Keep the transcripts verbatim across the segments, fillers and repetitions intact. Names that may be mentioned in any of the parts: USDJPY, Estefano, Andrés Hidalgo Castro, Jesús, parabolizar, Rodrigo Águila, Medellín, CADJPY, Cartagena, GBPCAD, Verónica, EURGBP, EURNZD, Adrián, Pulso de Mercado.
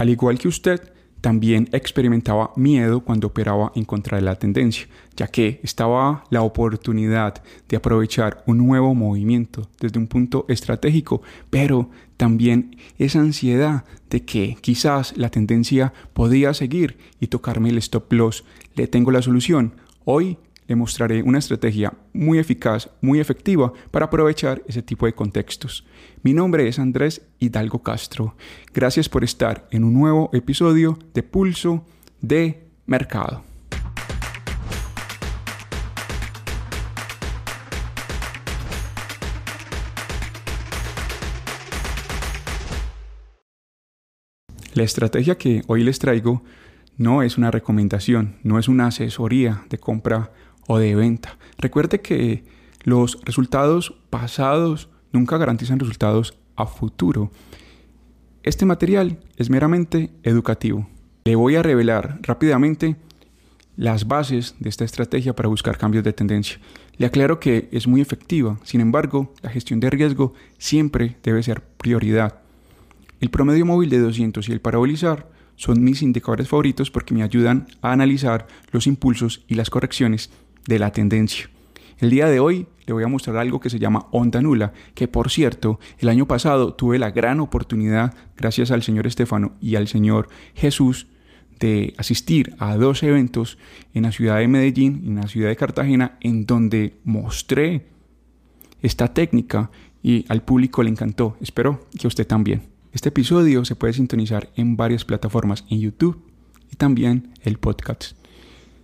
Al igual que usted, también experimentaba miedo cuando operaba en contra de la tendencia, ya que estaba la oportunidad de aprovechar un nuevo movimiento desde un punto estratégico, pero también esa ansiedad de que quizás la tendencia podía seguir y tocarme el stop loss. Le tengo la solución. Hoy le mostraré una estrategia muy eficaz, muy efectiva para aprovechar ese tipo de contextos. Mi nombre es Andrés Hidalgo Castro. Gracias por estar en un nuevo episodio de Pulso de Mercado. La estrategia que hoy les traigo no es una recomendación, no es una asesoría de compra o de venta. Recuerde que los resultados pasados nunca garantizan resultados a futuro. Este material es meramente educativo. Le voy a revelar rápidamente las bases de esta estrategia para buscar cambios de tendencia. Le aclaro que es muy efectiva, sin embargo, la gestión de riesgo siempre debe ser prioridad. El promedio móvil de doscientos y el parabolizar son mis indicadores favoritos porque me ayudan a analizar los impulsos y las correcciones de la tendencia. El día de hoy le voy a mostrar algo que se llama onda nula, que por cierto, el año pasado tuve la gran oportunidad, gracias al señor Estefano y al señor Jesús, de asistir a dos eventos en la ciudad de Medellín y en la ciudad de Cartagena, en donde mostré esta técnica y al público le encantó. Espero que a usted también. Este episodio se puede sintonizar en varias plataformas, en YouTube y también el podcast.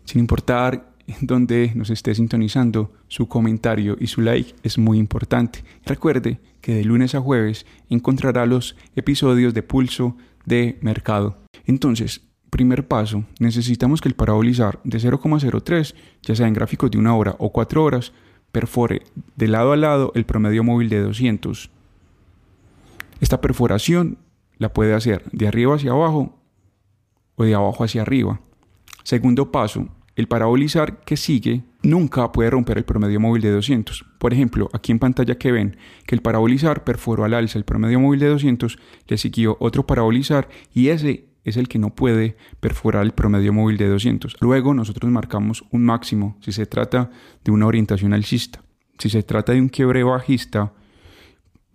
Sin importar en dónde nos esté sintonizando, su comentario y su like es muy importante. Recuerde que de lunes a jueves encontrará los episodios de Pulso de Mercado. Entonces, primer paso, necesitamos que el parabolizar de cero coma cero tres, ya sea en gráficos de una hora o cuatro horas, perfore de lado a lado el promedio móvil de doscientos. Esta perforación la puede hacer de arriba hacia abajo o de abajo hacia arriba. Segundo paso, el parabolizar que sigue nunca puede romper el promedio móvil de doscientos. Por ejemplo, aquí en pantalla que ven que el parabolizar perforó al alza el promedio móvil de doscientos, le siguió otro parabolizar y ese es el que no puede perforar el promedio móvil de doscientos. Luego nosotros marcamos un máximo si se trata de una orientación alcista. Si se trata de un quiebre bajista,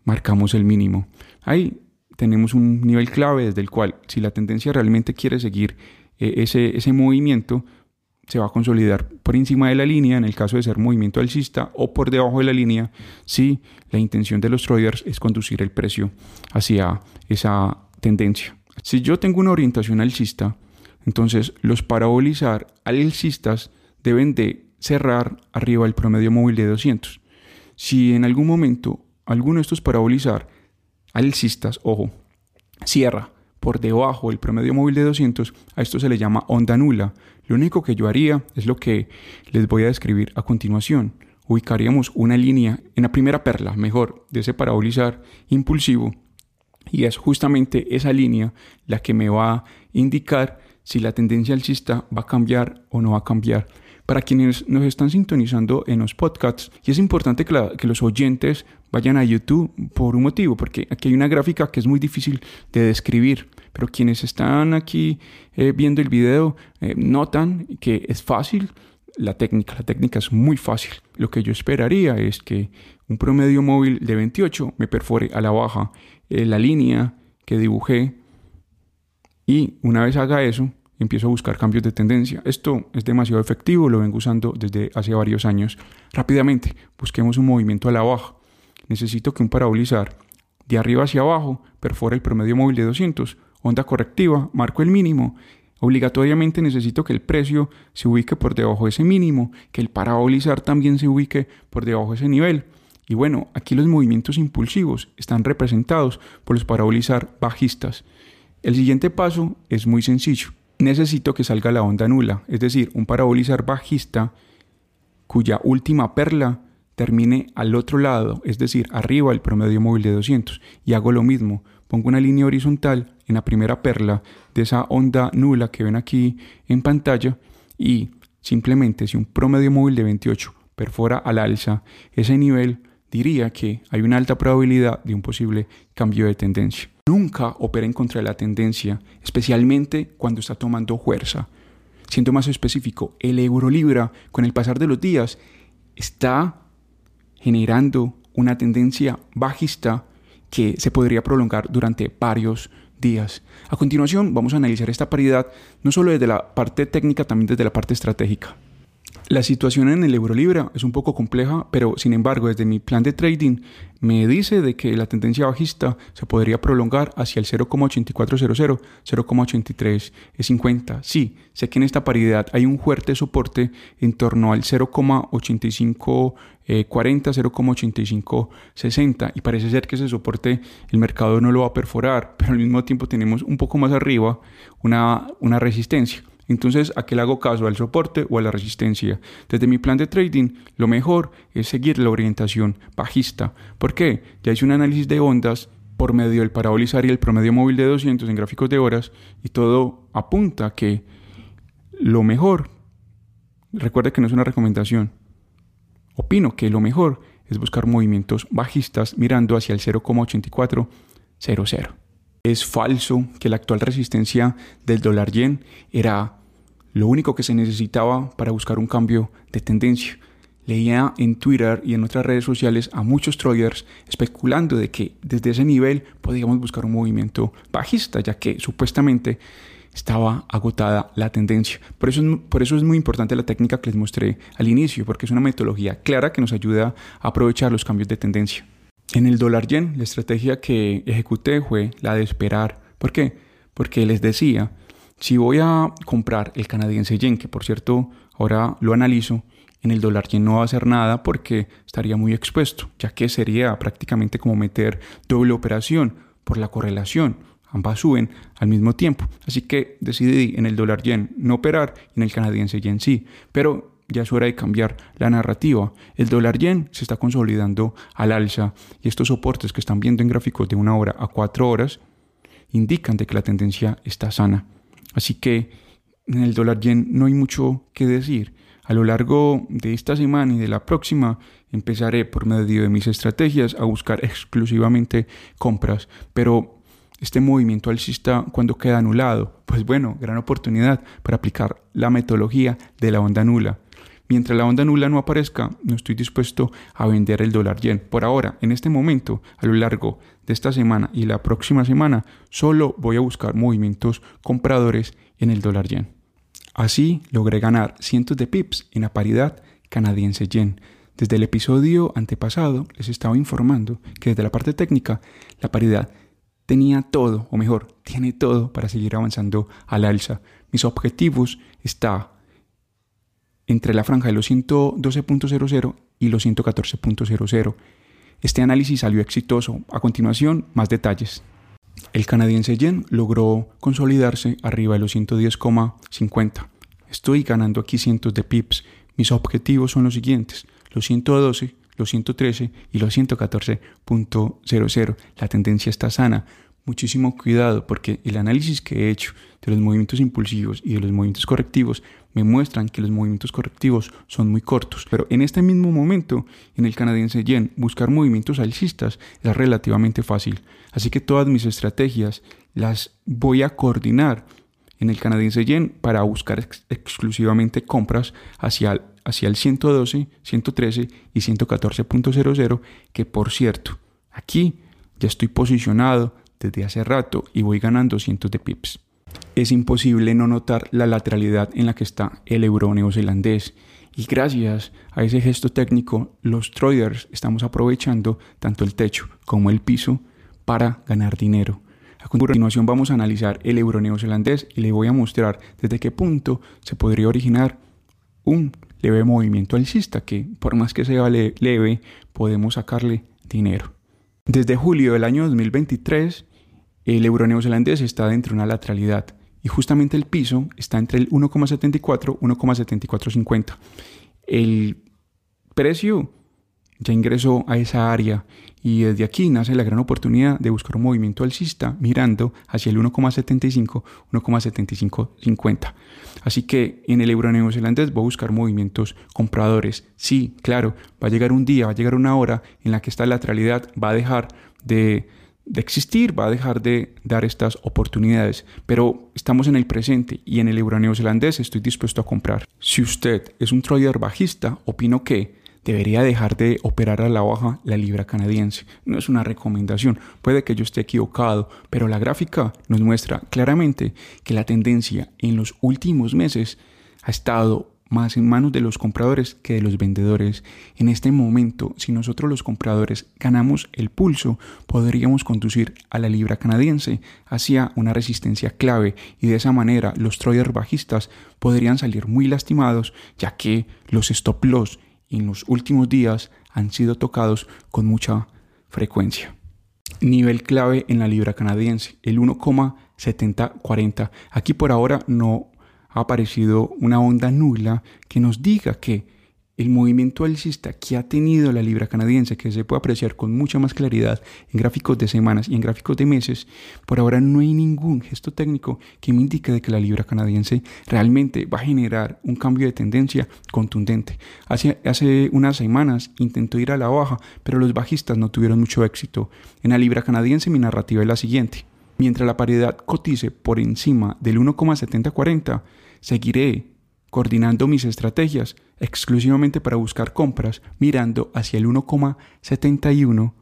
marcamos el mínimo. Ahí tenemos un nivel clave desde el cual, si la tendencia realmente quiere seguir eh, ese, ese movimiento, se va a consolidar por encima de la línea en el caso de ser movimiento alcista o por debajo de la línea si la intención de los traders es conducir el precio hacia esa tendencia. Si yo tengo una orientación alcista, entonces los parabolizar alcistas deben de cerrar arriba del promedio móvil de doscientos. Si en algún momento alguno de estos parabolizar alcistas, ojo, cierra por debajo del promedio móvil de doscientos, a esto se le llama onda nula. Lo único que yo haría es lo que les voy a describir a continuación. Ubicaríamos una línea en la primera perla, mejor, de ese parabolizar impulsivo, y es justamente esa línea la que me va a indicar si la tendencia alcista va a cambiar o no va a cambiar. Para quienes nos están sintonizando en los podcasts, y es importante que, la, que los oyentes vayan a YouTube por un motivo, porque aquí hay una gráfica que es muy difícil de describir, pero quienes están aquí eh, viendo el video eh, notan que es fácil la técnica, la técnica es muy fácil. Lo que yo esperaría es que un promedio móvil de veintiocho me perfore a la baja eh, la línea que dibujé y una vez haga eso, empiezo a buscar cambios de tendencia. Esto es demasiado efectivo, lo vengo usando desde hace varios años. Rápidamente, busquemos un movimiento a la baja. Necesito que un parabolizar de arriba hacia abajo perfore el promedio móvil de doscientos. Onda correctiva, marco el mínimo. Obligatoriamente necesito que el precio se ubique por debajo de ese mínimo, que el parabolizar también se ubique por debajo de ese nivel. Y bueno, aquí los movimientos impulsivos están representados por los parabolizar bajistas. El siguiente paso es muy sencillo. Necesito que salga la onda nula, es decir, un parabolizar bajista cuya última perla termine al otro lado, es decir, arriba del promedio móvil de doscientos. Y hago lo mismo, pongo una línea horizontal en la primera perla de esa onda nula que ven aquí en pantalla y simplemente si un promedio móvil de veintiocho perfora al alza ese nivel, diría que hay una alta probabilidad de un posible cambio de tendencia. Nunca operen contra la tendencia, especialmente cuando está tomando fuerza. Siendo más específico, el euro libra con el pasar de los días está generando una tendencia bajista que se podría prolongar durante varios días. A continuación vamos a analizar esta paridad no solo desde la parte técnica, también desde la parte estratégica. La situación en el euro libra es un poco compleja, pero sin embargo desde mi plan de trading me dice de que la tendencia bajista se podría prolongar hacia el cero coma ochenta y cuatro cero cero, cero coma ochenta y tres cincuenta. Sí, sé que en esta paridad hay un fuerte soporte en torno al cero coma ochenta y cinco cuarenta, eh, cero coma ochenta y cinco sesenta, y parece ser que ese soporte el mercado no lo va a perforar, pero al mismo tiempo tenemos un poco más arriba una, una resistencia. Entonces, ¿a qué le hago caso? ¿Al soporte o a la resistencia? Desde mi plan de trading, lo mejor es seguir la orientación bajista. ¿Por qué? Ya hice un análisis de ondas por medio del parabolizar y el promedio móvil de doscientos en gráficos de horas y todo apunta a que lo mejor, recuerde que no es una recomendación, opino que lo mejor es buscar movimientos bajistas mirando hacia el cero coma ochenta y cuatro cero cero. Es falso que la actual resistencia del dólar yen era lo único que se necesitaba para buscar un cambio de tendencia. Leía en Twitter y en otras redes sociales a muchos traders especulando de que desde ese nivel podíamos buscar un movimiento bajista, ya que supuestamente estaba agotada la tendencia. Por eso, por eso es muy importante la técnica que les mostré al inicio, porque es una metodología clara que nos ayuda a aprovechar los cambios de tendencia. En el dólar yen, la estrategia que ejecuté fue la de esperar. ¿Por qué? Porque les decía, si voy a comprar el canadiense yen, que por cierto ahora lo analizo, en el dólar yen no va a hacer nada porque estaría muy expuesto, ya que sería prácticamente como meter doble operación por la correlación. Ambas suben al mismo tiempo. Así que decidí en el dólar yen no operar y en el canadiense yen sí. Pero ya es hora de cambiar la narrativa. El dólar yen se está consolidando al alza y estos soportes que están viendo en gráficos de una hora a cuatro horas indican de que la tendencia está sana. Así que en el dólar yen no hay mucho que decir. A lo largo de esta semana y de la próxima empezaré por medio de mis estrategias a buscar exclusivamente compras, pero este movimiento alcista, cuando queda anulado, pues bueno, gran oportunidad para aplicar la metodología de la onda nula. Mientras la onda nula no aparezca, no estoy dispuesto a vender el dólar yen. Por ahora, en este momento, a lo largo de esta semana y la próxima semana, solo voy a buscar movimientos compradores en el dólar yen. Así logré ganar cientos de pips en la paridad canadiense yen. Desde el episodio antepasado les estaba informando que desde la parte técnica, la paridad tenía todo, o mejor, tiene todo para seguir avanzando al alza. Mis objetivos están entre la franja de los ciento doce punto cero cero y los ciento catorce punto cero cero. Este análisis salió exitoso. A continuación, más detalles. El canadiense yen logró consolidarse arriba de los ciento diez punto cincuenta. Estoy ganando aquí cientos de pips. Mis objetivos son los siguientes: los ciento doce, los ciento trece y los ciento catorce punto cero cero. La tendencia está sana. Muchísimo cuidado, porque el análisis que he hecho de los movimientos impulsivos y de los movimientos correctivos me muestran que los movimientos correctivos son muy cortos. Pero en este mismo momento, en el canadiense yen, buscar movimientos alcistas es relativamente fácil. Así que todas mis estrategias las voy a coordinar en el canadiense yen para buscar ex- exclusivamente compras hacia el hacia el ciento doce, ciento trece y ciento catorce punto cero cero, que por cierto, aquí ya estoy posicionado desde hace rato y voy ganando cientos de pips. Es imposible no notar la lateralidad en la que está el euro neozelandés y gracias a ese gesto técnico los traders estamos aprovechando tanto el techo como el piso para ganar dinero. A continuación vamos a analizar el euro neozelandés y le voy a mostrar desde qué punto se podría originar un leve movimiento alcista que, por más que sea leve, podemos sacarle dinero. Desde julio del año dos mil veintitrés, el euro neozelandés está dentro de una lateralidad y justamente el piso está entre el uno coma setenta y cuatro y uno coma setenta y cuatro cincuenta. El precio ya ingresó a esa área y desde aquí nace la gran oportunidad de buscar un movimiento alcista mirando hacia el uno coma setenta y cinco, uno coma setenta y cinco cincuenta. Así que en el euro neozelandés voy a buscar movimientos compradores. Sí, claro, va a llegar un día, va a llegar una hora en la que esta lateralidad va a dejar de, de existir, va a dejar de dar estas oportunidades, pero estamos en el presente y en el euro neozelandés estoy dispuesto a comprar. Si usted es un trader bajista, opino que debería dejar de operar a la baja la libra canadiense. No es una recomendación, puede que yo esté equivocado, pero la gráfica nos muestra claramente que la tendencia en los últimos meses ha estado más en manos de los compradores que de los vendedores. En este momento, si nosotros los compradores ganamos el pulso, podríamos conducir a la libra canadiense hacia una resistencia clave y de esa manera los traders bajistas podrían salir muy lastimados, ya que los stop loss en los últimos días han sido tocados con mucha frecuencia. Nivel clave en la libra canadiense, el uno coma setenta cuarenta. Aquí por ahora no ha aparecido una onda nula que nos diga que el movimiento alcista que ha tenido la libra canadiense, que se puede apreciar con mucha más claridad en gráficos de semanas y en gráficos de meses, por ahora no hay ningún gesto técnico que me indique de que la libra canadiense realmente va a generar un cambio de tendencia contundente. Hace, hace unas semanas intentó ir a la baja, pero los bajistas no tuvieron mucho éxito. En la libra canadiense mi narrativa es la siguiente. Mientras la paridad cotice por encima del uno coma setenta cuarenta, seguiré coordinando mis estrategias exclusivamente para buscar compras mirando hacia el uno coma setenta y uno,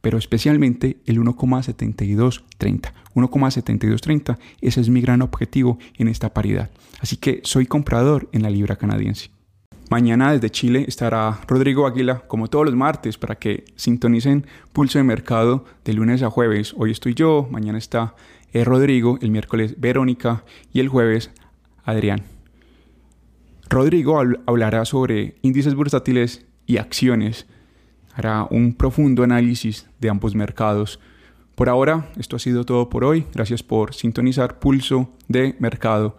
pero especialmente el uno coma setenta y dos treinta. uno coma setenta y dos treinta, ese es mi gran objetivo en esta paridad. Así que soy comprador en la libra canadiense. Mañana desde Chile estará Rodrigo Águila, como todos los martes, para que sintonicen Pulso de Mercado de lunes a jueves. Hoy estoy yo, mañana está eh, Rodrigo, el miércoles Verónica y el jueves Adrián. Rodrigo habl- hablará sobre índices bursátiles y acciones. Hará un profundo análisis de ambos mercados. Por ahora, esto ha sido todo por hoy. Gracias por sintonizar Pulso de Mercado.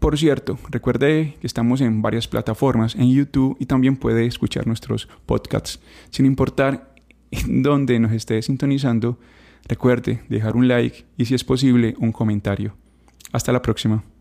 Por cierto, recuerde que estamos en varias plataformas, en YouTube, y también puede escuchar nuestros podcasts. Sin importar en dónde nos esté sintonizando, recuerde dejar un like y, si es posible, un comentario. Hasta la próxima.